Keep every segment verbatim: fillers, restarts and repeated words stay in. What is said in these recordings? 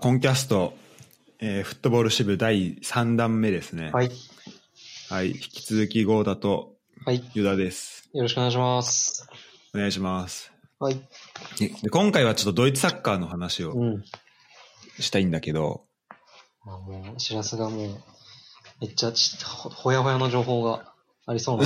コンキャスト、えー、フットボール支部だいさんだんめですね。はい。はい。引き続きゴーダとユダです、はい。よろしくお願いします。お願いします。はい。で、今回はちょっとドイツサッカーの話をしたいんだけど。うん、まあ、もう、知らすがもう、めっちゃちほ、ほやほやの情報がありそうな。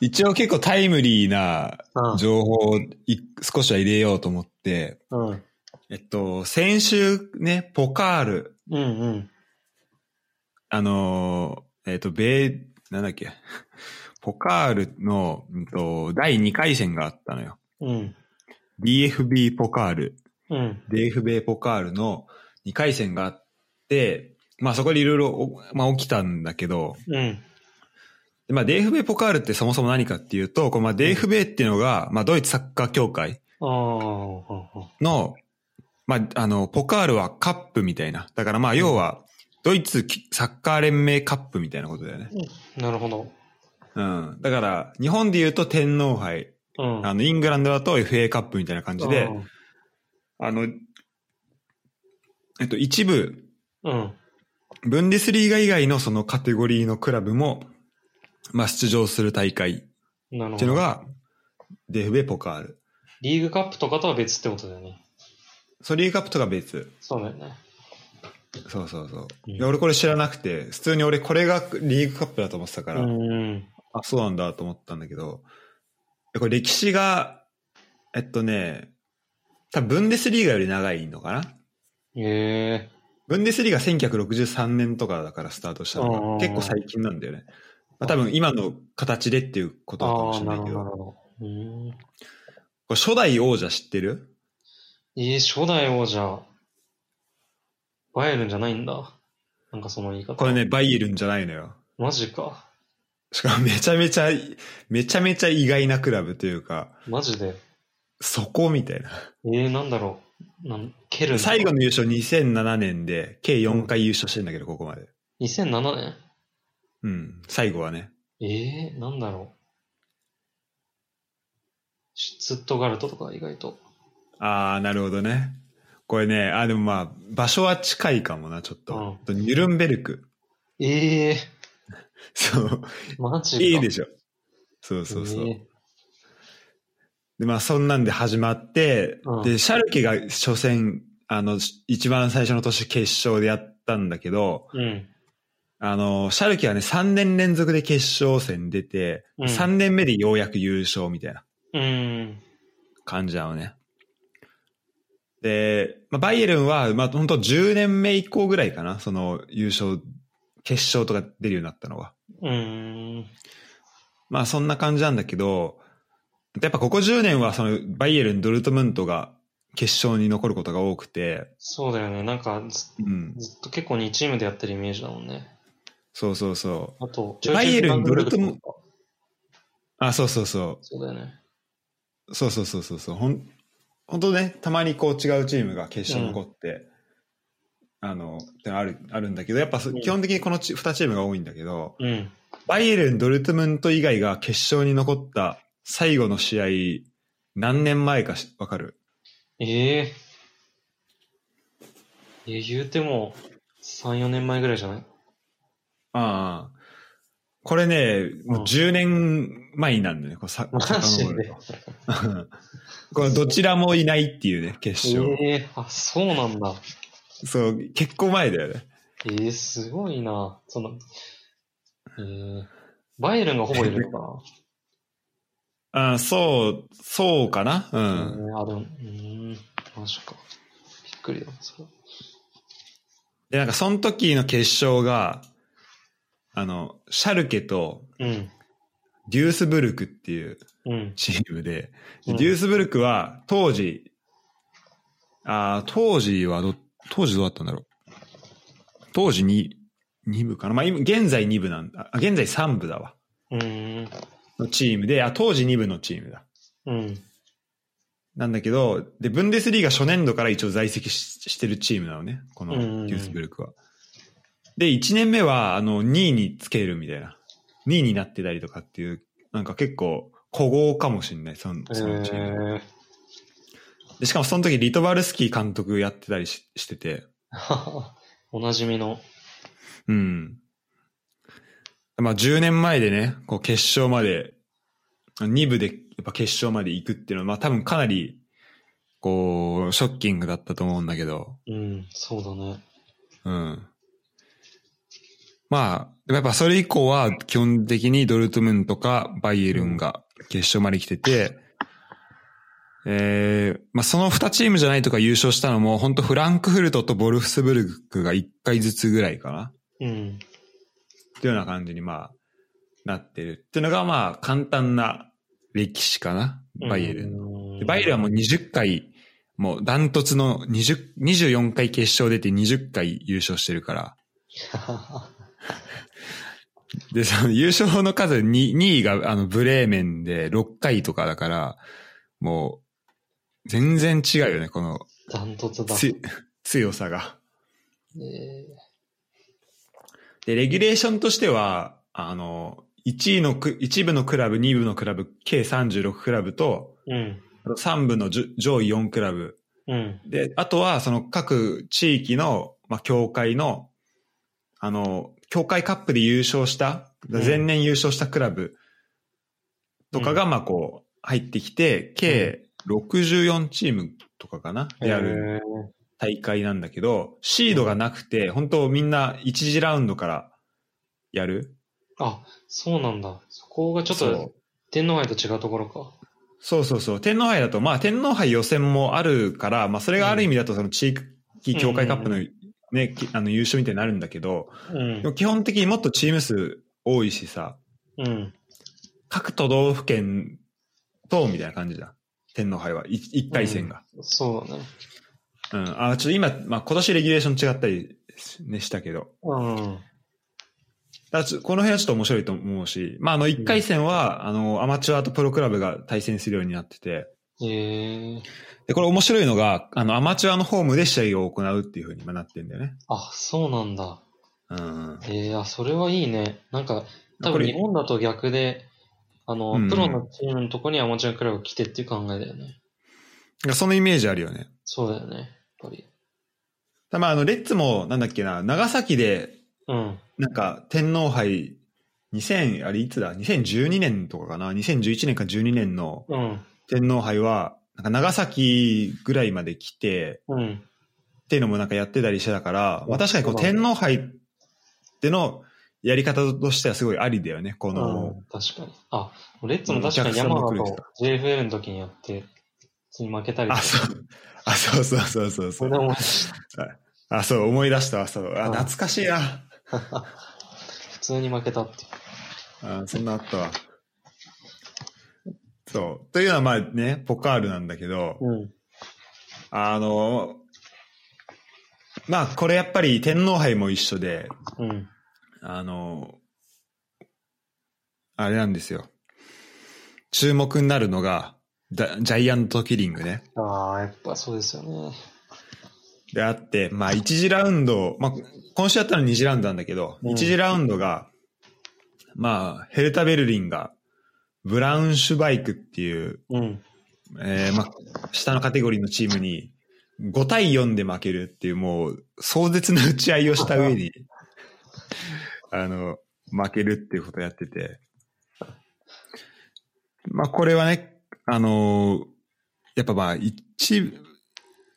一応結構タイムリーな情報をい少しは入れようと思って、うん、えっと先週ねポカール、うんうん、あのえっと米なんだっけポカールの、うん、とだいにかいせんがあったのよ、うん、ディーエフビー ポカール、うん、ディーエフビー ポカールのにかいせんがあって、まあそこでいろいろまあ起きたんだけど。うんまあ、ディーエフビー ポカールってそもそも何かっていうと、このまあ ディーエフビー っていうのが、まあ、ドイツサッカー協会の、まあ、あの、ポカールはカップみたいな。だからまあ、要は、ドイツサッカー連盟カップみたいなことだよね。なるほど。うん。だから、日本で言うと天皇杯、うん、あの、イングランドだと エフエー カップみたいな感じで、あの、えっと、一部、うん、ブンデスリーガ以外のそのカテゴリーのクラブも、まあ、出場する大会っていうのが ディーエフビー ポカール。リーグカップとかとは別ってことだよね。そう、リーグカップとか別。そうだよね。そうそうそう。うん、俺これ知らなくて、普通に俺これがリーグカップだと思ってたから、うんあ、そうなんだと思ったんだけど、これ歴史が、えっとね、多分ブンデスリーガより長いのかな。へー。ブンデスリーガせんきゅうひゃくろくじゅうさんねんとかだからスタートしたのが結構最近なんだよね。まあ、多分今の形でっていうことかもしれないけど。あ、なるほど。うーん。これ初代王者知ってる？えー、初代王者。バイエルンじゃないんだ。なんかその言い方。これね、バイエルンじゃないのよ。マジか。しかもめちゃめちゃ、めちゃめちゃ意外なクラブというか。マジで？そこみたいな。えー、なんだろう。なんケルン。最後の優勝にせんななねんで、計よんかい優勝してんだけど、ここまで。にせんななねん？うん、最後はね。ええー、なんだろう。シュツットガルトとか意外と。ああ、なるほどね。これね、あ、でもまあ、場所は近いかもな、ちょっと。うん、ニュルンベルク。ええー。そう。マジか。いいでしょ。そうそうそう。えー、で、まあ、そんなんで始まって、うん、で、シャルケが初戦、あの、一番最初の年決勝でやったんだけど、うんあの、シャルケはね、さんねん連続で決勝戦出て、うん、さんねんめでようやく優勝みたいな感じなのね。うん、で、まあ、バイエルンは、まあ、ほんとじゅうねんめ以降ぐらいかな、その優勝、決勝とか出るようになったのは。うん、まあ、そんな感じなんだけど、やっぱここじゅうねんは、その、バイエルン、ドルトムントが、決勝に残ることが多くて。そうだよね。なんかず、うん、ずっと結構にチームでやってるイメージだもんね。そうそうそう。あと、バイエルン、ドルトムント。あ、そうそうそう。そうだよね。そうそうそうそう。ほん、ほんとね、たまにこう違うチームが決勝に残って、うん、あの、ってある、あるんだけど、やっぱ基本的にこのち、うん、にチームが多いんだけど、うん、バイエルン、ドルトムント以外が決勝に残った最後の試合、何年前かわかる？ええー。え、言うても、さん、よねんまえぐらいじゃない？ああ。これね、もうじゅうねんまえになるんだよね。こうさ、マジで。これどちらもいないっていうね、決勝。ええー、あ、そうなんだ。そう、結構前だよね。ええー、すごいな。その、えー、バイエルンがほぼいるのかな。あ、そう、そうかな、うん。あ、でも、うん、マジか。びっくりだ、それ。で、なんか、その時の決勝が、あの、シャルケと、うん、デュースブルクっていうチームで、うん、でデュースブルクは、当時、うん、あ当時はど、当時どうだったんだろう。当時に、に部かな。まあ、今、現在に部なんだ。あ、現在さん部だわ。うん。のチームで、あ、当時に部のチームだ。うん。なんだけど、で、ブンデスリーガ初年度から一応在籍 し, してるチームなのね、このデュースブルクは。で、いちねんめは、あの、にいにつけるみたいな。にいになってたりとかっていう、なんか結構、古豪かもしんない、その、そのチーム。で、しかもその時リトバルスキー監督やってたり し, してて。おなじみの。うん。まあじゅうねんまえでね、こう決勝まで、に部でやっぱ決勝まで行くっていうのは、まあ多分かなり、こう、ショッキングだったと思うんだけど。うん、そうだね。うん。まあ、やっぱそれ以降は基本的にドルトムントかバイエルンが決勝まで来てて、えー、まあそのにチームじゃないとか優勝したのも、本当フランクフルトとボルフスブルクがいっかいずつぐらいかな。うん。っていうような感じに、まあ、なってるっていうのが、まあ、簡単な歴史かな、バイエルン。バイエルンはもうにじゅっかい、もうダントツのにじゅう、にじゅうよんかい決勝出てにじゅっかい優勝してるから。で、その優勝の数に、にいがあのブレーメンでろっかいとかだから、もう、全然違うよね、この。ダントツだ。強さが。えーで、レギュレーションとしては、あの、いちいのく、いち部のクラブ、に部のクラブ、計さんじゅうろくクラブと、うん、さん部の上位よんクラブ。うん、で、あとは、その各地域の、まあ、協会の、あの、協会カップで優勝した、前年優勝したクラブとかが、まあ、こう、入ってきて、計ろくじゅうよんチームとかかな、である。大会なんだけど、シードがなくて、うん、本当みんないち次ラウンドからやる。あ、そうなんだ。そこがちょっと天皇杯と違うところか。そうそうそう。天皇杯だと、まあ天皇杯予選もあるから、まあそれがある意味だとその地域協会カップのね、うんうん、あの優勝みたいになるんだけど、うん、でも基本的にもっとチーム数多いしさ、うん、各都道府県とみたいな感じじゃん。天皇杯はいっかい戦が。うん、そうだね。うん、あ、ちょっと今、まあ、今年レギュレーション違ったり、ね、したけど。うん。だからこの辺はちょっと面白いと思うし、まあ、あの、いっかい戦は、うん、あの、アマチュアとプロクラブが対戦するようになってて。へー。で、これ面白いのが、あの、アマチュアのホームで試合を行うっていう風に今なってんだよね。あ、そうなんだ。うん。えー、あ、それはいいね。なんか、多分日本だと逆で、あの、うん、プロのチームのとこにアマチュアクラブ来てっていう考えだよね。そのイメージあるよね。そうだよね。たまあのレッツもなんだっけな、長崎でなんか天皇杯にせん、あれいつだ、にせんじゅうにねんとかかな、にせんじゅういちねんかじゅうにねんの天皇杯はなんか長崎ぐらいまで来て、うん、っていうのもなんかやってたりしてたから、うん、まあ、確かにこう天皇杯でのやり方としてはすごいありだよね、この、うん、確かに、あ、レッツも確かに山田と ジェイエフエル の時にやって。に負けたりとか。あ、そう。あ、そうそうそうそうそう。あ、そう、思い出したわ、そう。あ、懐かしいな。普通に負けたって。あ、そんなあったわ。そう。というのはまあね、ポカールなんだけど、うん、あの、まあこれやっぱり天皇杯も一緒で、うん、あの、あれなんですよ。注目になるのが、だジャイアントキリングね。ああ、やっぱそうですよね。であって、まあいち次ラウンド、まあ今週やったのに次ラウンドなんだけど、うん、いち次ラウンドが、まあヘルタベルリンがブラウンシュバイクっていう、うん、えー、まあ下のカテゴリーのチームにご対よんで負けるっていう、もう壮絶な打ち合いをした上に、あの、負けるっていうことをやってて、まあこれはね、あのー、やっぱまあ、一部、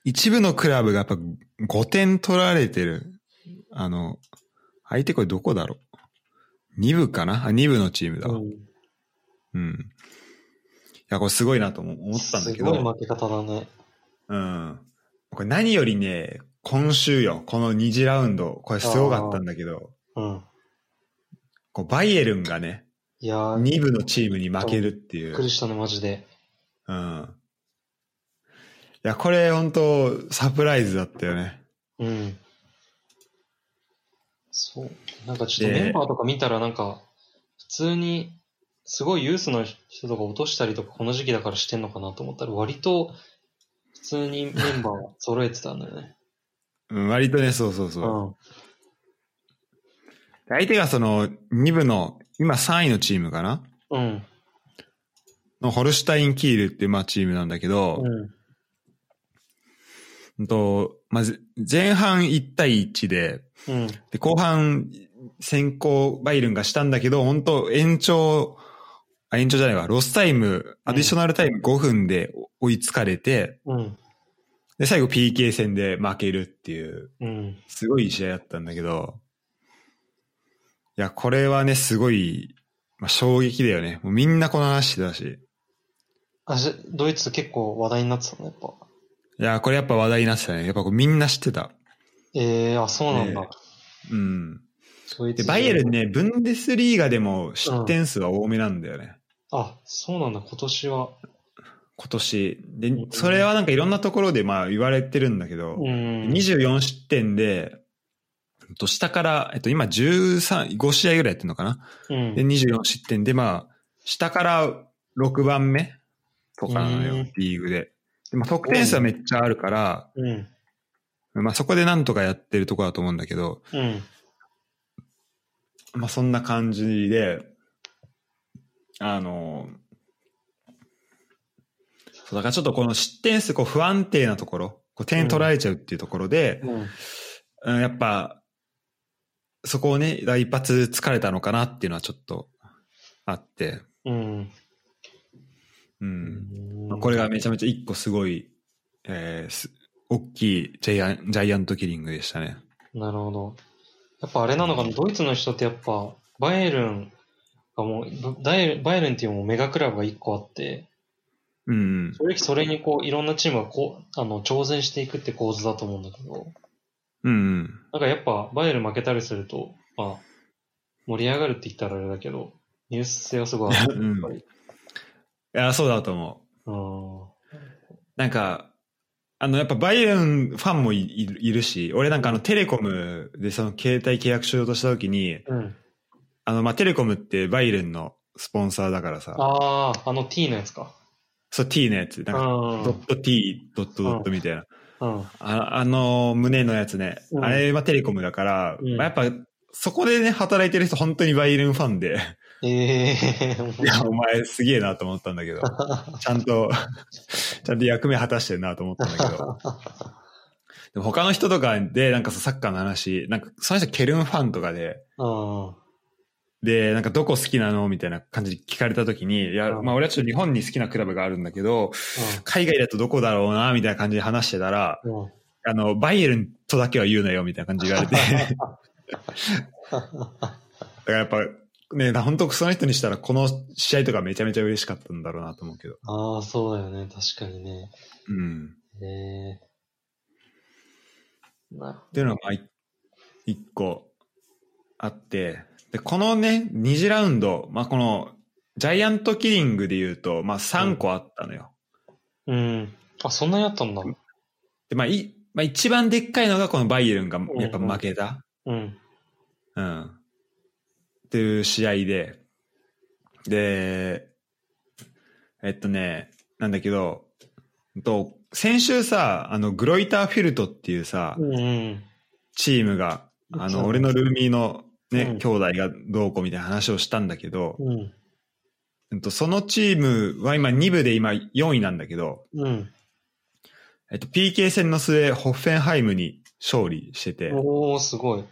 一部のクラブがやっぱごてん取られてる。あの、相手これどこだろう？ に 部かな？あ、に部のチームだわ。うん。うん、いや、これすごいなと思ったんだけど。すごい負け方だね。うん。これ何よりね、今週よ、このに次ラウンド、これすごかったんだけど、うん。こうバイエルンがね、いやに部のチームに負けるっていう。びっくりしたね、マジで。うん。いや、これ本当サプライズだったよね。うん。そう。なんかちょっとメンバーとか見たらなんか、普通に、すごいユースの人とか落としたりとかこの時期だからしてんのかなと思ったら、割と、普通にメンバー揃えてたんだよね。うん、割とね、そうそうそう。うん、相手がその、に部の、今さんいのチームかな？うん。のホルシュタイン・キールっていうまあチームなんだけど、うん、とまず前半いち対いちで、うん、で後半先行バイエルンがしたんだけど、本当延長あ延長じゃないわロスタイムアディショナルタイムごふんで追いつかれて、うん、で最後 ピーケー 戦で負けるっていう、うん、すごい試合だったんだけど、いやこれはねすごい、まあ、衝撃だよね。もうみんなこの話してたし、あドイツ結構話題になってたのやっぱ。いやこれやっぱ話題になってたね。やっぱこうみんな知ってた。ええー、あそうなんだ。えー、うん。でバイエルンね、ブンデスリーガでも失点数は多めなんだよね。うん、あ、そうなんだ、今年は。今年。で、それはなんかいろんなところでまあ言われてるんだけど、うん、にじゅうよん失点で、下から、えっと、今じゅうさん、ご試合ぐらいやってるのかな、うん、で、にじゅうよん失点で、まあ、下からろくばんめとかなのよ、うん、リーグで。でまあ、得点数はめっちゃあるから、うん、まあそこでなんとかやってるところだと思うんだけど、うん、まあ、そんな感じで、あの、そうだからちょっとこの失点数こう不安定なところ、こう点取られちゃうっていうところで、うんうん、やっぱ、そこをね、一発疲れたのかなっていうのはちょっとあって、うん。うん。まあ、これがめちゃめちゃ一個すごい、えー、大きいジャイアン、ジャイアントキリングでしたね。なるほど。やっぱあれなのかな、ドイツの人ってやっぱバイエルンがもうバイエルンっていうもうメガクラブがいっこあって、うん、正直それにこういろんなチームがこうあの挑戦していくって構図だと思うんだけど、うん、なんかやっぱバイエルン負けたりすると、まあ、盛り上がるって言ったらあれだけどニュース性はすごいある、うん、やっぱり。いやそうだと思う。うん、なんか。あの、やっぱバイエルンファンも い, いるし、俺なんかあのテレコムでその携帯契約しようとしたときに、うん、あの、ま、テレコムってバイエルンのスポンサーだからさ。ああ、あの T のやつか。そう T のやつ。なんかドット T ドットドットみたいな。うんうん、あ, あの、胸のやつね。うん、あれはテレコムだから、うん、まあ、やっぱそこでね、働いてる人本当にバイエルンファンで。ええー、いやお前すげえなと思ったんだけど、ちゃんとちゃんと役目果たしてるなと思ったんだけど、でも他の人とかでなんかサッカーの話、なんかその人ケルンファンとかで、あでなんかどこ好きなのみたいな感じで聞かれたときに、いやまあ俺はちょっと日本に好きなクラブがあるんだけど、海外だとどこだろうなみたいな感じで話してたら、あのバイエルンとだけは言うなよみたいな感じで言われて、だからやっぱね、本当その人にしたらこの試合とかめちゃめちゃ嬉しかったんだろうなと思うけど。ああ、そうだよね、確かにね。うん。ねえ。なるほど。っていうのが一個あって、でこのねに次ラウンド、まあこのジャイアントキリングでいうとまあさんこあったのよ。うん。うん、あそんなにあったんだ。でまあいまあ一番でっかいのがこのバイエルンがやっぱ負けた。うん。うん。うんっていう試合で、で、えっとね、なんだけど、と先週さ、あのグロイターフィルトっていうさ、うん、チームがあの俺のルーミーのね、うん、兄弟がどうこうみたいな話をしたんだけど、うんえっと、そのチームは今に部で今よんいなんだけど、うんえっと、ピーケー 戦の末ホッフェンハイムに勝利してて、おーすごい。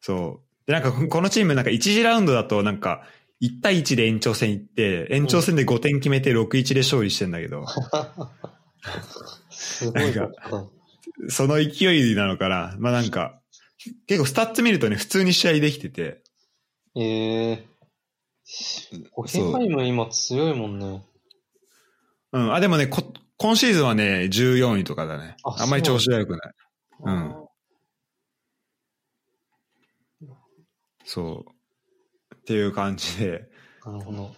そう。で、なんか、このチーム、なんか、いち次ラウンドだと、なんか、いち対いちで延長戦行って、延長戦でごてん決めてろくたいいちで勝利してんだけど。すごい。なんか、その勢いなのかな。まあなんか、結構スタッツ見るとね、普通に試合できてて。ええー。オフェンハイム今強いもんね。うん。あ、でもね、こ、今シーズンはね、じゅうよんいとかだね。あ, あんまり調子が良くない。うん。そうっていう感じで、なるほど。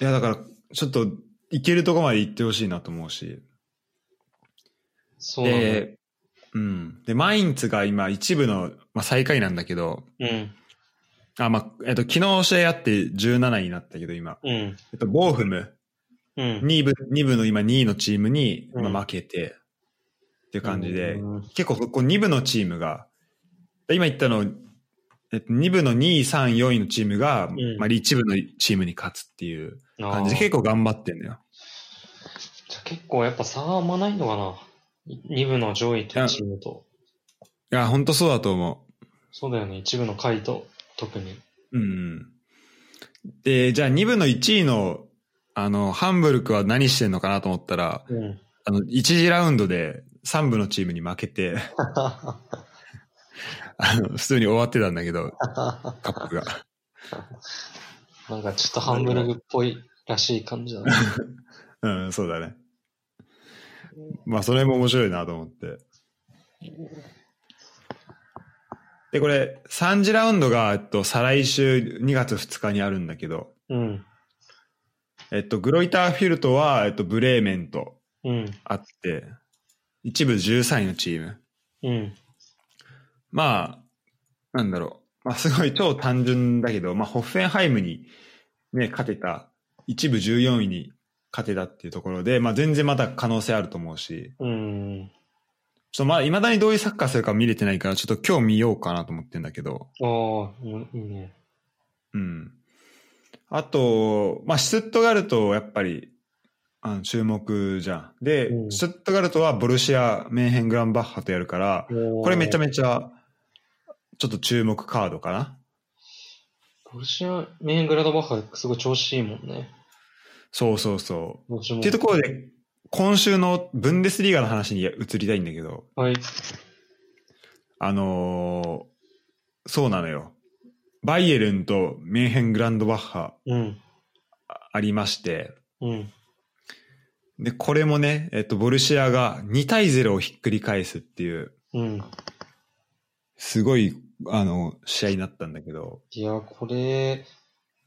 いやだからちょっと行けるとこまで行ってほしいなと思うし、そうだね。で、うん。でマインツが今一部の、まあ、最下位なんだけど、うん。あ、まあえっと昨日試合あってじゅうなないになったけど今、うん。えっとボーフム、うん。に部に部の今にいのチームに今負けて、うん、っていう感じで、うん、結構こうに部のチームが今言ったの。えっと、に部のにい、さんい、よんいのチームが、うん、まあ、いち部のチームに勝つっていう感じで結構頑張ってんのよ。じゃ結構やっぱ差はあんまないのかに部の上位といち部と。いや、ほんとそうだと思う。そうだよね、いち部の下位と、特に。うん。で、じゃあに部のいちいの、あの、ハンブルクは何してんのかなと思ったら、うん、あの、いち次ラウンドでさん部のチームに負けて、あの、普通に終わってたんだけど、カップが。なんかちょっとハンブルクっぽいらしい感じだね。うん、そうだね。まあ、それも面白いなと思って。で、これ、さん次ラウンドが、えっと、再来週にがつふつかにあるんだけど、うん。えっと、グロイターフィルトは、えっと、ブレーメンとあって、うん、いち部じゅうさんいのチーム。うん。まあ、なんだろう。まあ、すごい超単純だけど、まあ、ホッフェンハイムにね、勝てた、いち部じゅうよんいに勝てたっていうところで、まあ、全然また可能性あると思うし、うん。ちょっとまだ未だにどういうサッカーするか見れてないから、ちょっと今日見ようかなと思ってんだけど。ああ、いいね。うん。あと、まあ、シュツットガルト、やっぱり、あの、注目じゃん。で、うん、シュツットガルトはボルシア・メンヘングランバッハとやるから、これめちゃめちゃ、ちょっと注目カードかな。ボルシア・メンヘングランバッハ、すごい調子いいもんね。そうそうそう。っていうところで、今週のブンデスリーガの話に移りたいんだけど。はい。あのー、そうなのよ。バイエルンとメンヘングランドバッハ、うん、ありまして、うん、でこれもね、えっと、ボルシアがにたいゼロをひっくり返すっていう、うん、すごいあの試合になったんだけど、いやこれ、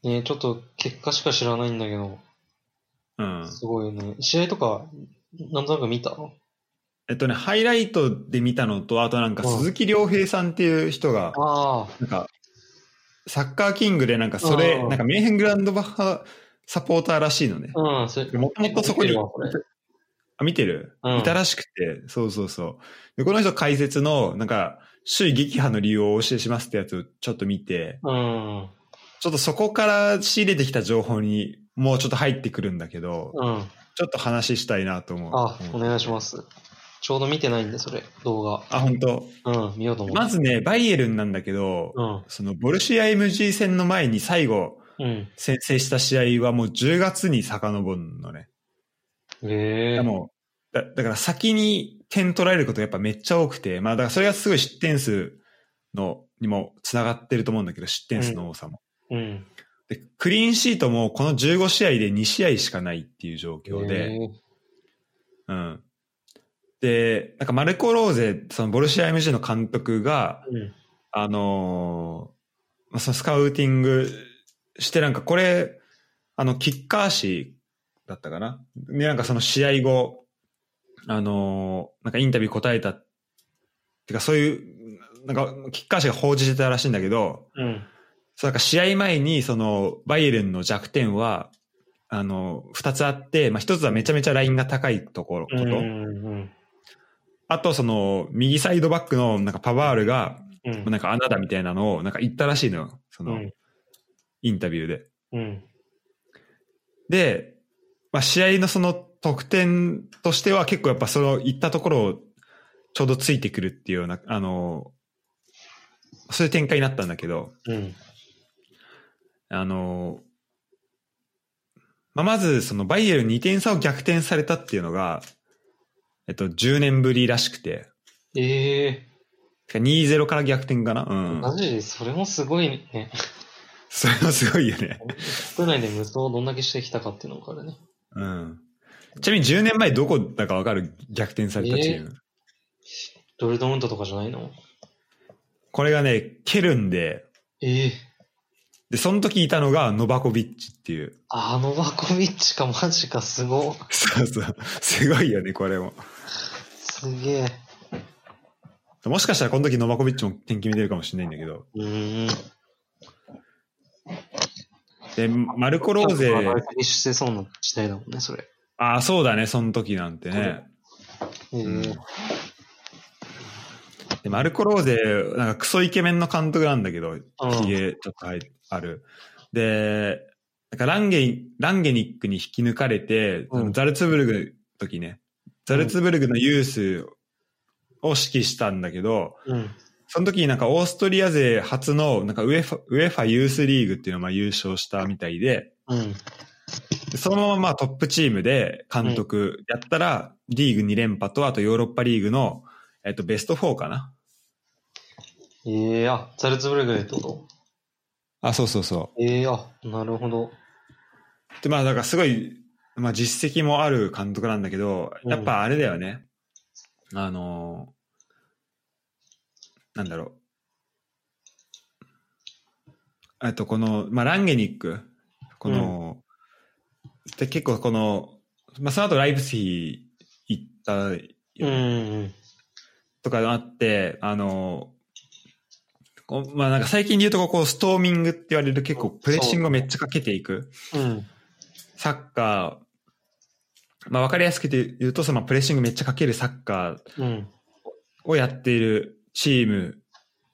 ね、ちょっと結果しか知らないんだけど、うん、すごいね。試合とか何となく見た？えっとね、ハイライトで見たのと、あとなんか鈴木亮平さんっていう人が、あなんかサッカーキングでなんかそれ、なんかメンヘングランドバッハサポーターらしいのね。もともとそこに、あ、見てる、うん、いたらしくて、そうそうそう。で、この人解説の、なんか、首位撃破の理由をお教えしますってやつをちょっと見て、うん、ちょっとそこから仕入れてきた情報にもうちょっと入ってくるんだけど、うん、ちょっと話したいなと思う。あ、お願いします。ちょうど見てないんで、それ、動画。あ、ほんと。うん、見ようと思って。まずね、バイエルンなんだけど、うん、その、ボルシア エムジー 戦の前に最後、うん、先制した試合はもうじゅうがつに遡るのね。へぇー。もうだ、だから先に点取られることがやっぱめっちゃ多くて、まあ、だからそれがすごい失点数の、にも繋がってると思うんだけど、失点数の多さも。うん。うん、で、クリーンシートもこのじゅうご試合でに試合しかないっていう状況で、うん。で、なんかマルコ・ローゼ、そのボルシア エムジー の監督が、うん、あのー、そのスカウティングして、なんかこれ、あの、キッカー誌だったかな。で、なんかその試合後、あのー、なんかインタビュー答えた、てかそういう、なんかキッカー誌が報じてたらしいんだけど、うん、そうなんか試合前に、その、バイエルンの弱点は、あのー、二つあって、まあ一つはめちゃめちゃラインが高いところ、こと。うんうんうん、あとその右サイドバックのなんかパワールがなんか穴だみたいなのをなんか言ったらしいのよ、そのインタビューで。うんうん、で、まあ、試合のその得点としては結構やっぱその言ったところをちょうどついてくるっていうような、あのそういう展開になったんだけど、うん、あの、まあ、まずそのバイエルにてん差を逆転されたっていうのが、えっと、じゅうねんぶりらしくて。ええー。にたいゼロから逆転かな。うん。マジで、それもすごいね。それもすごいよね。国内で無双をどんだけしてきたかっていうのがあるね。うん。ちなみにじゅうねんまえどこだかわかる？逆転されたチーム。えー、ドルトムントとかじゃないの？これがね、ケルンで。ええー。で、その時いたのがノバコビッチっていう。あ、ノバコビッチか、マジか、すご。そうそう。すごいよね、これも。すげえ。もしかしたらこの時ノバコビッチも天気見てるかもしれないんだけど。うん。で、マルコ・ローゼ。フィニッシュしてそうな時代だもんね、それ。ああ、そうだね、その時なんてね。うん。で、マルコ・ローゼ、なんかクソイケメンの監督なんだけど、ヒゲちょっと入ってある。で、なんかランゲ、ランゲニックに引き抜かれて、うん、ザルツブルグの時ね。ザルツブルクのユースを指揮したんだけど、うん、その時になんかオーストリア勢初のなんかウェファ、ウェファユースリーグっていうのをまあ優勝したみたいで、うん、そのまままあトップチームで監督やったら、うん、リーグに連覇とあとヨーロッパリーグの、えっと、ベストよんかな。えー、あ、ザルツブルクでってこと？あ、そうそうそう。ええー、あ、なるほど。で、まあ、だからすごい、まあ、実績もある監督なんだけど、やっぱあれだよね。うん、あのー、なんだろう。えっと、この、まあ、ランゲニック。この、うん、で結構この、まあ、その後ライブスヒー行ったよね、うん、とかあって、あのー、まあなんか最近で言うとこうストーミングって言われる結構プレッシングをめっちゃかけていく。うん、サッカー、まあわかりやすく言うとそのプレッシングめっちゃかけるサッカーをやっているチーム。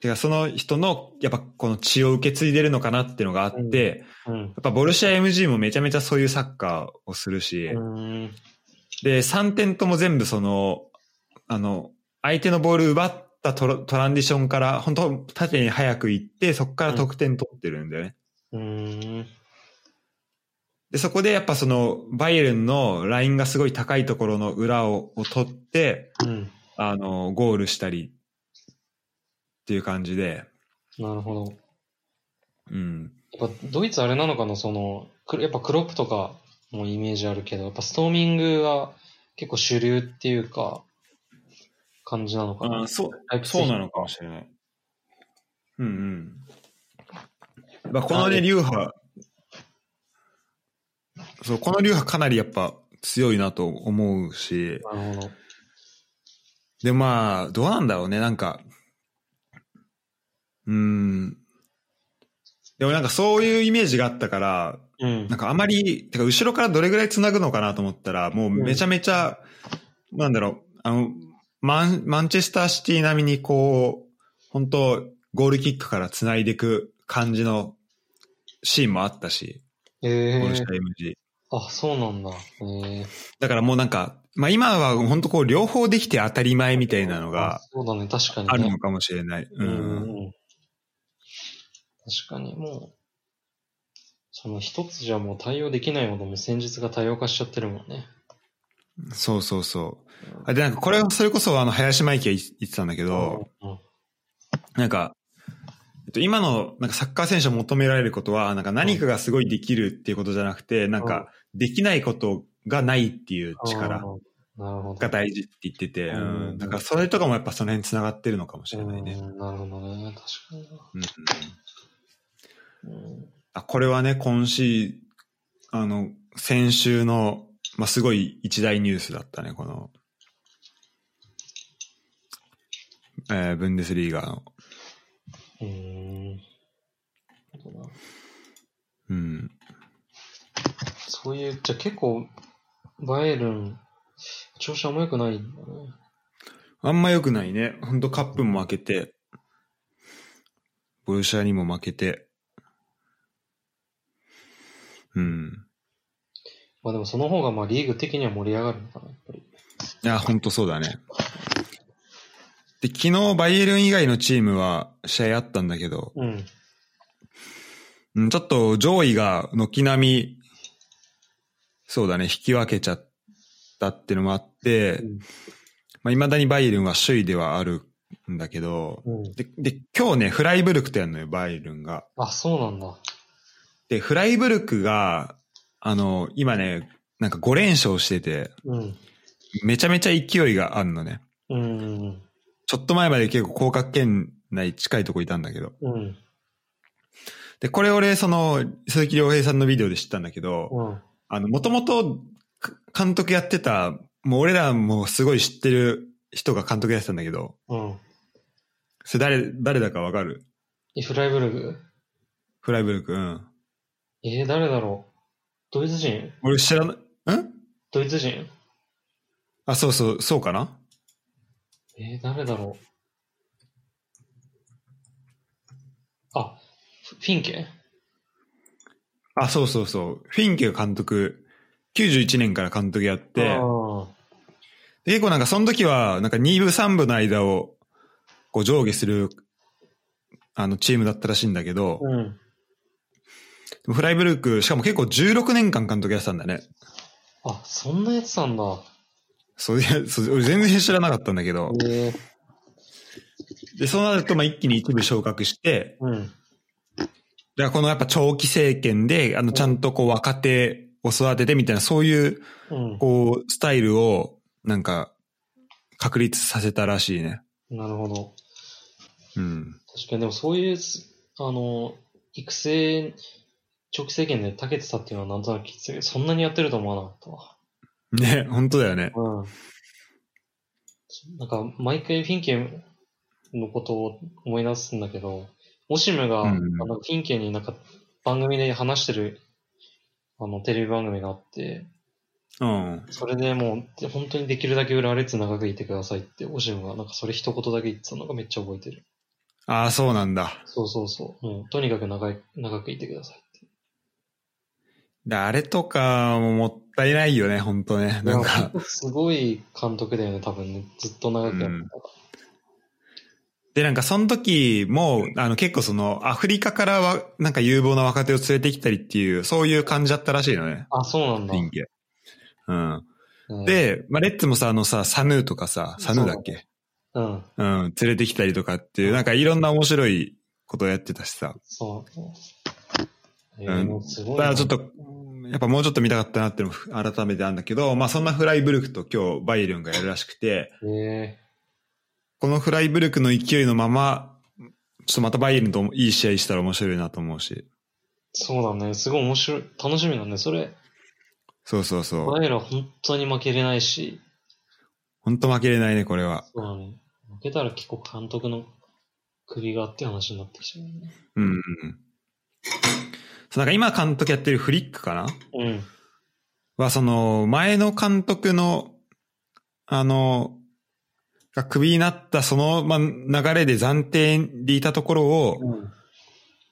てかその人のやっぱこの血を受け継いでるのかなっていうのがあって、うんうん、やっぱボルシア エムジー もめちゃめちゃそういうサッカーをするし、うん、でさんてんとも全部その、あの、相手のボール奪って、トラ、トランジションから本当縦に早く行ってそこから得点取ってるんだよね。うん、でそこでやっぱそのバイエルンのラインがすごい高いところの裏を、を取って、うん、あのゴールしたりっていう感じで。なるほど。うん。やっぱドイツあれなのかな、そのやっぱクロップとかもイメージあるけど、やっぱストーミングが結構主流っていうか。感じなのかな。あ、そう、そうなのかもしれない。うんうん。まあ、このね、流派、そう、この流派かなりやっぱ強いなと思うし、なるほど。で、まあ、どうなんだろうね、なんか、うーん。でもなんかそういうイメージがあったから、うん、なんかあまり、てか後ろからどれぐらい繋ぐのかなと思ったら、もうめちゃめちゃ、うん、なんだろう、あの、マン、マンチェスターシティ並みにこう、本当ゴールキックから繋いでいく感じのシーンもあったし。えー、ゴールした エムジー。あ、そうなんだ。えー、だからもうなんか、まあ今は本当こう両方できて当たり前みたいなのが、そうだね、確かに。あるのかもしれない。うん。うん、確かにもう、その一つじゃもう対応できないほども戦術が多様化しちゃってるもんね。そうそうそう。で、なんかこれ、それこそあの、林真生が言ってたんだけど、なんか、今のなんかサッカー選手を求められることは、なんか何かがすごいできるっていうことじゃなくて、なんかできないことがないっていう力が大事って言ってて、うん、だからそれとかもやっぱその辺繋がってるのかもしれないね。なるほどね、確かに。うん、あ、これはね、今週、あの、先週の、まあ、すごい一大ニュースだったね、この、えー、ブンデスリーガの。うーん。うん。そういう、じゃ結構、バイエルン、調子あんま良くないんだね。あんま良くないね。ほんとカップも負けて、ボルシアにも負けて、うん。まあでもその方がまあリーグ的には盛り上がるのかな、やっぱり。いや、ほんとそうだね。で、昨日バイエルン以外のチームは試合あったんだけど、うん、ちょっと上位が軒並み、そうだね、引き分けちゃったっていうのもあって、うん、まあ未だにバイエルンは首位ではあるんだけど、うん、で、で、今日ね、フライブルクとやるのよ、バイエルンが。あ、そうなんだ。で、フライブルクが、あの、今ね、なんかご連勝してて、うん、めちゃめちゃ勢いがあるのね、うん。ちょっと前まで結構降格圏内近いとこいたんだけど。うん、で、これ俺、その、鈴木亮平さんのビデオで知ったんだけど、うん、あの、もともと監督やってた、もう俺らもすごい知ってる人が監督やってたんだけど、うん、それ誰、誰だかわかる？フライブルク？フライブルク、うん。えー、誰だろう？ドイツ人？俺知らない。ん？ドイツ人？あ、そうそう、そうかな？えー、誰だろう。あ、フィンケ？あ、そうそうそう。フィンケが監督、きゅうじゅういちねんから監督やって、で、結構なんかその時はなんかに部さん部の間をこう上下するあのチームだったらしいんだけど、うん、フライブルクしかも結構じゅうろくねんかん監督やってたんだね。あ、そんなやつなんだ。そう、俺全然知らなかったんだけど、えー、でそうなるとまあ一気に一部昇格して、うん、だからこのやっぱ長期政権であのちゃんとこう若手を育ててみたいな、そういうこうスタイルをなんか確立させたらしいね。なるほど。うん、確かにでもそういうあの育成長期政権で長けてたっていうのはなんとなくきつい。そんなにやってると思わなかったわ。ね、本当だよね。うん。なんか毎回フィンケのことを思い出すんだけど、オシムが、うん、あのフィンケになんか番組で話してるあのテレビ番組があって、うん、それでもう本当にできるだけ浦和レッズ長くいてくださいってオシムがなんかそれ一言だけ言ってたのがめっちゃ覚えてる。ああ、そうなんだ。そうそうそう。もうとにかく長い長くいてくださいって。だあれとかももったいないよね、本当ね。なんかすごい監督だよね、多分ね、ずっと長くやった、うん。でなんかその時もあの結構そのアフリカからはなんか有望な若手を連れてきたりっていうそういう感じだったらしいのね。あ、そうなんだ。人気。うん。うん、で、まあ、レッツもさ、あのさ、サヌーとかさ、サヌーだっけ？うん。うん。連れてきたりとかっていう、なんかいろんな面白いことをやってたしさ。そう。えー、うん。すごい。だからちょっと、やっぱもうちょっと見たかったなっていうのも改めてあるんだけど、まあそんなフライブルクと今日バイエルンがやるらしくて、えー、このフライブルクの勢いのまま、ちょっとまたバイエルンといい試合したら面白いなと思うし。そうだね。すごい面白い。楽しみなんだね、それ。そうそうそう。バイエルンは本当に負けれないし。本当負けれないね、これは。そうだね。負けたら結構監督の首があって話になってしまうね。うんうん。そう、なんか今監督やってるフリックかな？うん。は、その、前の監督の、あの、が首になったその、ま、流れで暫定でいたところを、うん、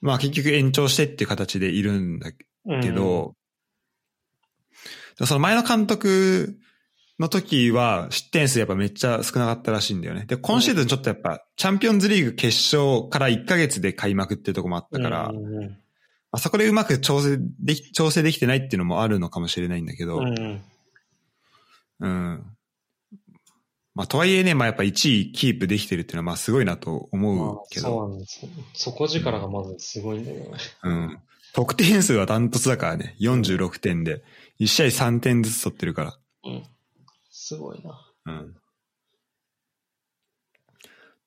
まあ結局延長してっていう形でいるんだけど、うん、その前の監督の時は失点数やっぱめっちゃ少なかったらしいんだよね。で、今シーズンちょっとやっぱチャンピオンズリーグ決勝からいっかげつで開幕っていうとこもあったから、うんうんうん、あそこでうまく調整でき、調整できてないっていうのもあるのかもしれないんだけど、うん、うん。まあ、とはいえね、まあやっぱいちいキープできてるっていうのはまあすごいなと思うけど。そうなんです。底力がまずすごいんだよね。うん。得点数はダントツだからね。よんじゅうろくてんで。いち試合さんてんずつ取ってるから。うん。すごいな。うん。っ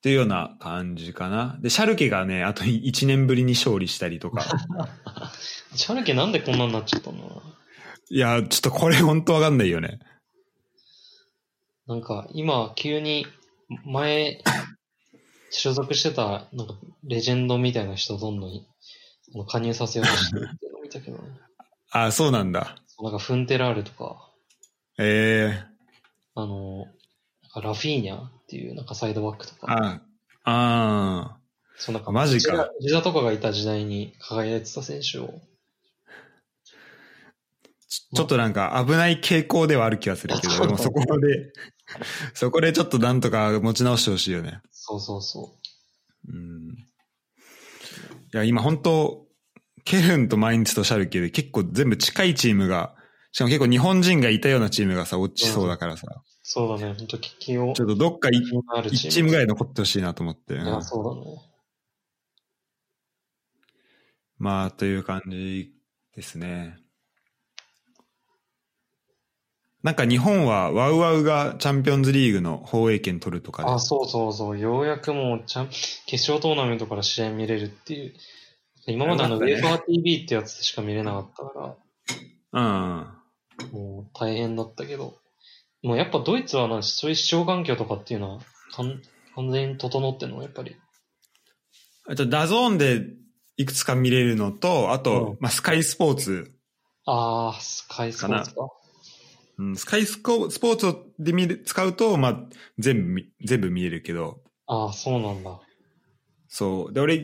ていうような感じかな。で、シャルケがね、あといちねんぶりに勝利したりとか。シャルケなんでこんなになっちゃったの？いや、ちょっとこれ本当わかんないよね。なんか今急に前所属してたなんかレジェンドみたいな人どんどん加入させようとしてるっていうの見たけど、ね。あ、そうなんだ。なんかフンテラールとか、えー、あのラフィーニャっていうなんかサイドバックとか、ああ、そうなんかマジか。ジザとかがいた時代に輝いてた選手を、ちょっとなんか危ない傾向ではある気がするけど、でもそこでそこでちょっとなんとか持ち直してほしいよね。そうそうそう。うん。いや今本当。ケルンとマインツとシャルケで結構全部近いチームが、しかも結構日本人がいたようなチームがさ、落ちそうだからさ。そうだね、本当危機を。ちょっとどっかいちチームぐらい残ってほしいなと思って。あ、そうだね。まあ、という感じですね。なんか日本はワウワウがチャンピオンズリーグの放映権取るとかで。あ、そうそうそう。ようやくもうちゃん、決勝トーナメントから試合見れるっていう。今まであのウェーファー ティーブイ ってやつしか見れなかったから、うん、もう大変だったけど、もうやっぱドイツはなんそういう視聴環境とかっていうのは完全に整ってんのやっぱり。あとダゾーンでいくつか見れるのと、あと、うん、まあスカイスポーツ。ああ、スカイスポーツか。うん、スカイスポーツで見る使うとまあ全部全部見えるけど。ああ、そうなんだ。そうで俺。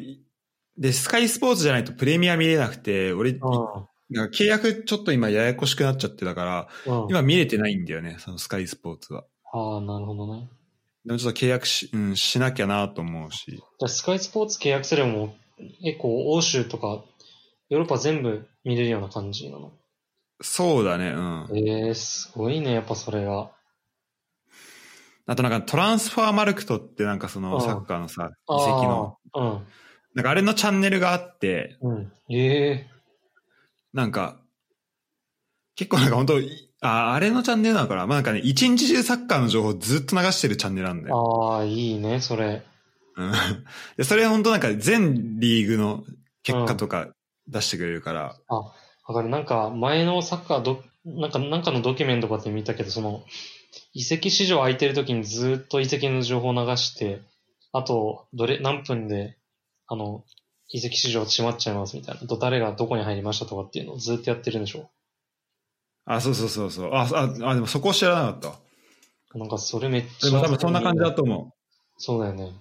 で、スカイスポーツじゃないとプレミア見れなくて、俺、なんか契約ちょっと今ややこしくなっちゃってだから、今見れてないんだよね、そのスカイスポーツは。ああ、なるほどね。でもちょっと契約 し,、うん、しなきゃなと思うし。じゃあスカイスポーツ契約すればもう結構欧州とかヨーロッパ全部見れるような感じなの？そうだね、うん。えー、すごいね、やっぱそれが。あとなんかトランスファーマルクトってなんかそのサッカーのさ、移籍の。うん。なんかあれのチャンネルがあって、うん、えー、なんか、結構なんか本当、あ、あれのチャンネルなのかな、まあ、なんかね、一日中サッカーの情報をずっと流してるチャンネルなんだよ。ああ、いいね、それ。うん。で、それは本当なんか全リーグの結果とか出してくれるから。うん、あ、わかる。なんか前のサッカーど、なんか、なんかのドキュメントとかで見たけど、その、移籍市場空いてる時にずっと移籍の情報を流して、あと、どれ、何分で、あの、移籍市場閉まっちゃいますみたいな。と誰がどこに入りましたとかっていうのをずっとやってるんでしょ。あ、そうそうそうそう。ああ、あ、でもそこ知らなかった。なんかそれめっちゃ。でも多分そんな感じだと思う。そうだよね。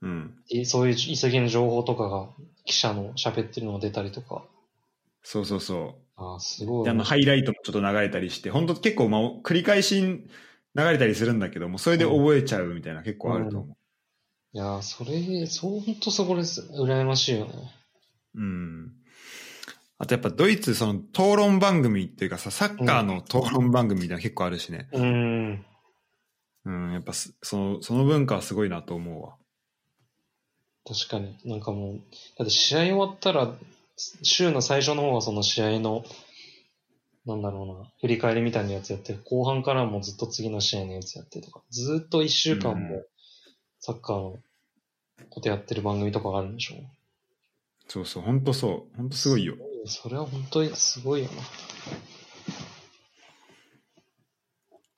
うん。そういう移籍の情報とかが記者の喋ってるのが出たりとか。そうそうそう。あ、すごい。で、あのハイライトもちょっと流れたりして、本当結構まあ繰り返し流れたりするんだけども、それで覚えちゃうみたいな結構あると思う。うん、いや、それそう本当そこです。羨ましいよね。うん。あとやっぱドイツ、その討論番組っていうかさ、サッカーの討論番組みたいな結構あるしね。うん。うん、やっぱその、その文化はすごいなと思うわ。確かに。なんかもう、だって試合終わったら、週の最初の方はその試合の、なんだろうな、振り返りみたいなやつやって、後半からもずっと次の試合のやつやってとか、ずっと一週間もサッカーのことやってる番組とかがあるんでしょ。うん、そうそう、ほんとそう。ほんとすごいよ。それは本当にすごいよ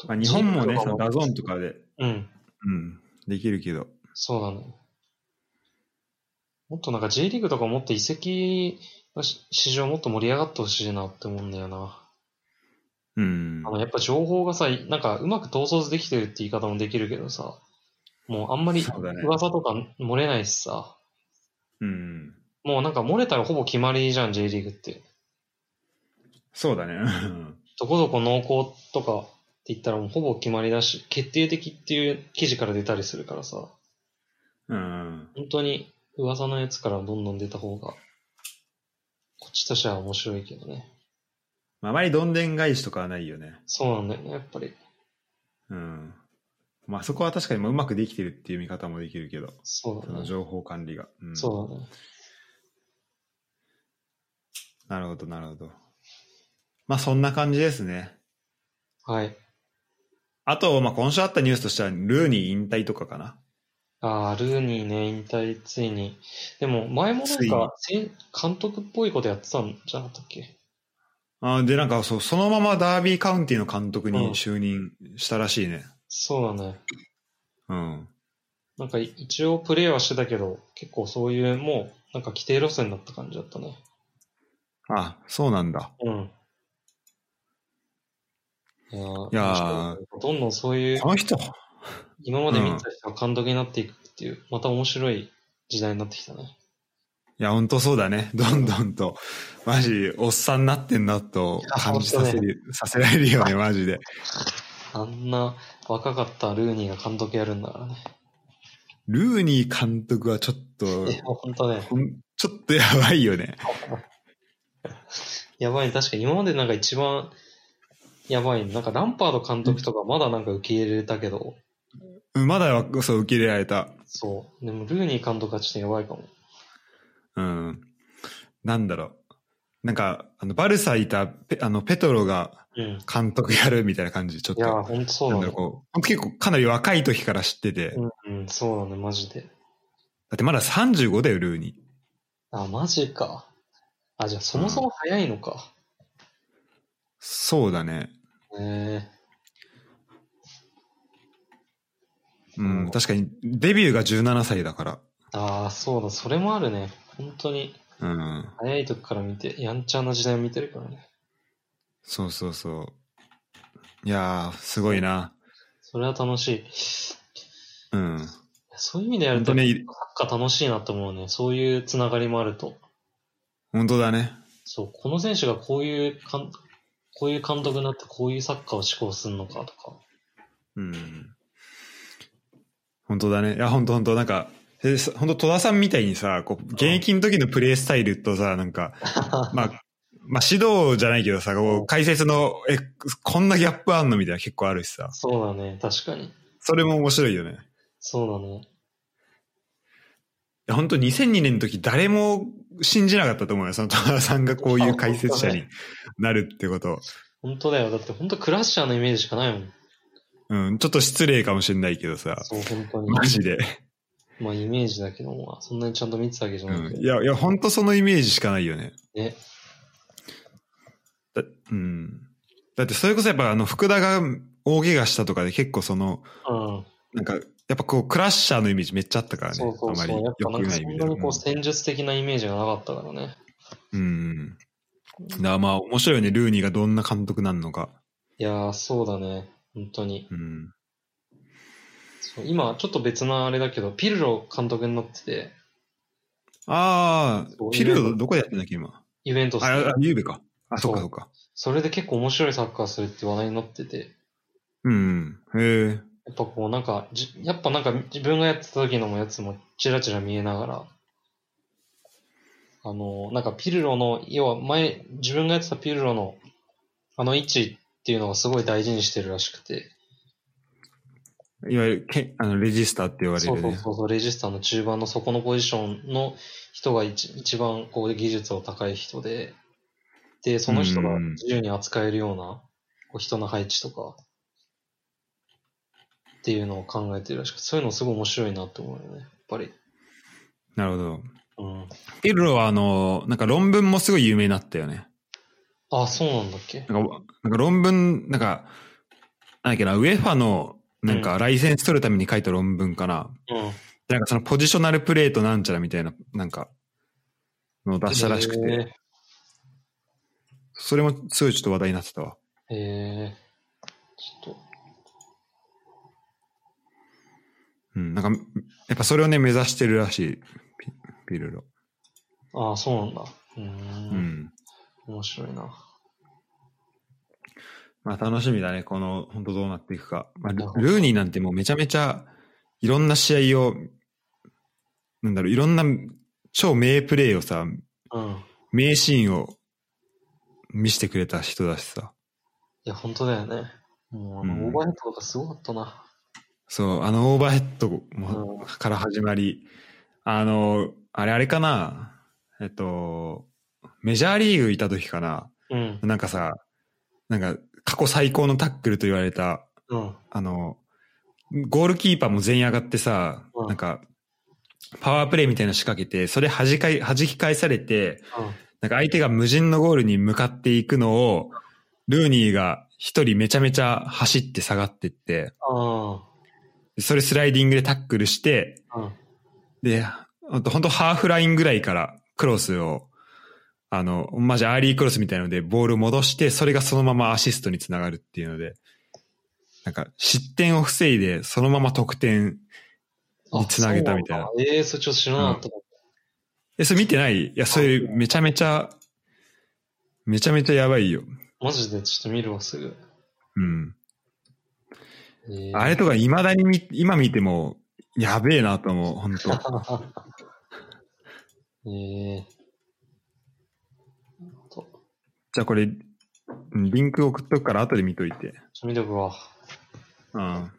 な。日本もね、そのダゾーンとかで、うん、うん、できるけど。そうなの。もっとなんか J リーグとかもっと移籍の市場もっと盛り上がってほしいなって思うんだよな。うん。あのやっぱ情報がさ、なんかうまく統率できてるって言い方もできるけどさ、もうあんまり噂とか漏れないしさ。う, ね、うん。もうなんか漏れたらほぼ決まりじゃん、 J リーグって。そうだね。どこどこ濃厚とかって言ったらもうほぼ決まりだし、決定的っていう記事から出たりするからさ。うん。本当に噂のやつからどんどん出た方が、こっちとしては面白いけどね。あまりどんでん返しとかはないよね。そうなんだよね、やっぱり。うん。まあそこは確かにうまくできてるっていう見方もできるけど。そうだね。その情報管理が。うん、そうだね。なるほどなるほど。まあそんな感じですね。はい。あと、まあ、今週あったニュースとしてはルーニー引退とかかな。ああ、ルーニーね、引退ついに。でも前もなんか監督っぽいことやってたんじゃなかったっけ。あ、でなんか そ, そのままダービーカウンティの監督に就任したらしいね。うん、そうだね。うん。なんか一応プレーはしてたけど、結構そういうもうなんか規定路線だった感じだったね。あ、そうなんだ。うん。いやー、いやーどんどんそういう、あの人今まで見た人が監督になっていくっていう、うん、また面白い時代になってきたね。いや、ほんとそうだね。どんどんと、マジ、おっさんになってんなと感じさせる、させられるよね、マジで。あんな若かったルーニーが監督やるんだからね。ルーニー監督はちょっと、いや、ほんとね。ちょっとやばいよね。やばい、確かに今までなんか一番やばい、なんかランパード監督とかまだなんか受け入れられたけど、うん、まだそう受け入れられた。そうでもルーニー監督はちょっとやばいかも。うん、なんだろう、なんかあのバルサいたペ、あのペトロが監督やるみたいな感じ、うん、ちょっといや本当そうだね。こう結構かなり若い時から知ってて、うん、うん、そうだね、マジで。だってまださんじゅうごだよルーニー。あ、マジか。あ、じゃあそもそも早いのか。うん、そうだね。へえ。うん、確かにデビューがじゅうななさいだから。ああ、そうだ、それもあるね。本当に。うん。早い時から見て、やんちゃな時代を見てるからね。そうそうそう。いやー、すごいな。それは楽しい。うん。そういう意味でやると、サッカー楽しいなと思うね。そういうつながりもあると。本当だね。そう、この選手がこういうかんこういう監督になってこういうサッカーを志向するのかとか、うん。本当だね。いや、本当本当なんか、本当戸田さんみたいにさ、こう、現役の時のプレイスタイルとさ、なんか、まあ、まあ、指導じゃないけどさ、こう解説の、え、こんなギャップあんのみたいな結構あるしさ。そうだね、確かに。それも面白いよね。そうだね。いや、本当にせんにねんの時誰も信じなかったと思うよ。その戸田さんがこういう解説者になるってこと。本当だよ。だって本当クラッシャーのイメージしかないもん。うん、ちょっと失礼かもしれないけどさ。そう、本当に。マジで。まあイメージだけども、そんなにちゃんと見てたわけじゃないけど、うん。いや、いや、本当そのイメージしかないよね。ね。だ、うん。だってそれこそやっぱあの福田が大怪我したとかで結構その、うん、なんかやっぱこうクラッシャーのイメージめっちゃあったからね。そうそうそう、あまり良くないみたいな。そんなにこう戦術的なイメージがなかったからね。うん。だまあ面白いよね、ルーニーがどんな監督なんのか。いやー、そうだね。本当に。うん、そう今、ちょっと別のあれだけど、ピルロ監督になってて。ああ、ピルロどこでやってんだっけ、今。イベントス。あ、ゆうべか。あ、そっかそっか。それで結構面白いサッカーするって話題になってて。うん。へえ。やっぱこう、なんか、じやっぱなんか自分がやってた時のやつもチラチラ見えながら。あの、なんかピルロの、要は前、自分がやってたピルロの、あの位置、っていうのがすごい大事にしてるらしくて。いわゆるけあのレジスターって言われるね。そうそうそう、レジスターの中盤のそこのポジションの人が一、一番こう技術を高い人で、で、その人が自由に扱えるような、うん、こう人の配置とかっていうのを考えてるらしくて、そういうのすごい面白いなって思うよね、やっぱり。なるほど。うん。ピルロはあの、なんか論文もすごい有名になったよね。あ, あ、そうなんだっけなんか、なんか論文、なんか、なんだっけな、ウェファの、なんか、ライセンス取るために書いた論文かな。うん。なんか、その、ポジショナルプレートなんちゃらみたいな、なんか、のを出したらしくて。それも、すごいちょっと話題になってたわ。へえ。ちょっと。うん、なんか、やっぱそれをね、目指してるらしい、ピ, ピルロ。ああ、そうなんだ。うーん。うん面白いな。まあ楽しみだね。この本当どうなっていくか。まあ、ルーニーなんてもうめちゃめちゃいろんな試合をなんだろういろんな超名プレーをさ、うん、名シーンを見せてくれた人だしさ。いや本当だよね。もうあのオーバーヘッドとかすごかったな。うん、そうあのオーバーヘッドも、うん、から始まり、あのあれあれかなえっと。メジャーリーグいた時かな、うん、なんかさ、なんか過去最高のタックルと言われた、うん、あの、ゴールキーパーも全員上がってさ、うん、なんか、パワープレイみたいなの仕掛けて、それ弾かい、弾き返されて、うん、なんか相手が無人のゴールに向かっていくのを、ルーニーが一人めちゃめちゃ走って下がってって、うん、それスライディングでタックルして、うん、で、ほんと、ほんとハーフラインぐらいからクロスを、あの、マジアーリークロスみたいなので、ボールを戻して、それがそのままアシストにつながるっていうので、なんか、失点を防いで、そのまま得点につなげたみたいな。ええー、それちょっと知らなかった。うん、え、それ見てないいや、それめちゃめちゃ、めちゃめちゃやばいよ。マジでちょっと見るわ、すぐ。うん。えー、あれとか、未だに、今見ても、やべえなと思う、ほんと。ええー。じゃあこれ、リンク送っとくから後で見といて。見とくわ。うん。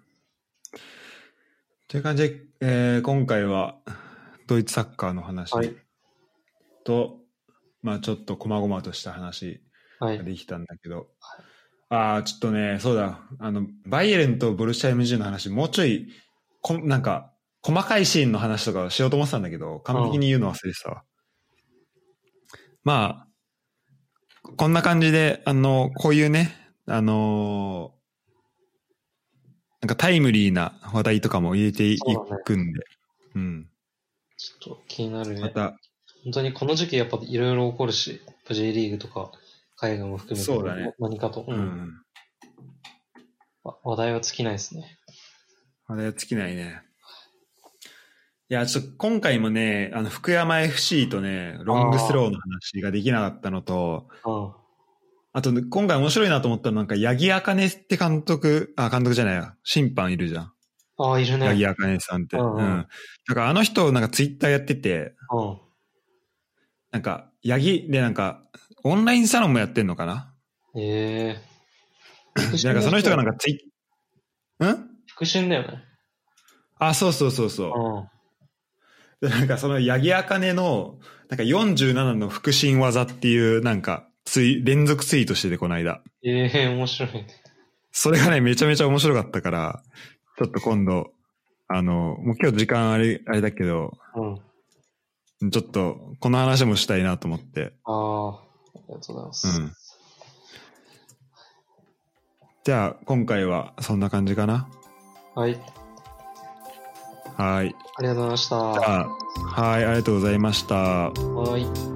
という感じで、えー、今回はドイツサッカーの話と、はい、まあちょっと細々とした話ができたんだけど、はい、ああ、ちょっとね、そうだ、あの、バイエルンとボルシア エムジー の話、もうちょいこ、なんか、細かいシーンの話とかしようと思ってたんだけど、完璧に言うの忘れてたわ。まあ、こんな感じで、あの、こういうね、あのー、なんかタイムリーな話題とかも入れていくんで。う, ね、うん。ちょっと気になるね。また。本当にこの時期やっぱいろいろ起こるし、J リーグとか海外も含めて。そうだね。何かと。うん。うん、話題は尽きないですね。話題は尽きないね。いや、ちょっと今回もね、あの、福山 エフシー とね、ロングスローの話ができなかったのと、あと、今回面白いなと思ったのなんか、八木茜って監督、あ、監督じゃないや、審判いるじゃん。ああ、いるね。八木茜さんって。うん。うん、なんかあの人、なんかツイッターやってて、うん、なんか、八木でなんか、オンラインサロンもやってんのかな？へぇ。なんかその人がなんかツイッ、ん？復讐だよね。あ、そうそうそうそう。うん、でなんかその八木茜の、なんかよんじゅうななの腹心技っていう、なんか、ツイ、連続ツイートしてて、この間。ええー、面白い。それがね、めちゃめちゃ面白かったから、ちょっと今度、あの、もう今日時間あれ、あれだけど、うん、ちょっと、この話もしたいなと思って。ああ、ありがとうございます。うん。じゃあ、今回はそんな感じかな。はい。はい。ありがとうございました。じゃあ、はい、ありがとうございました。はい。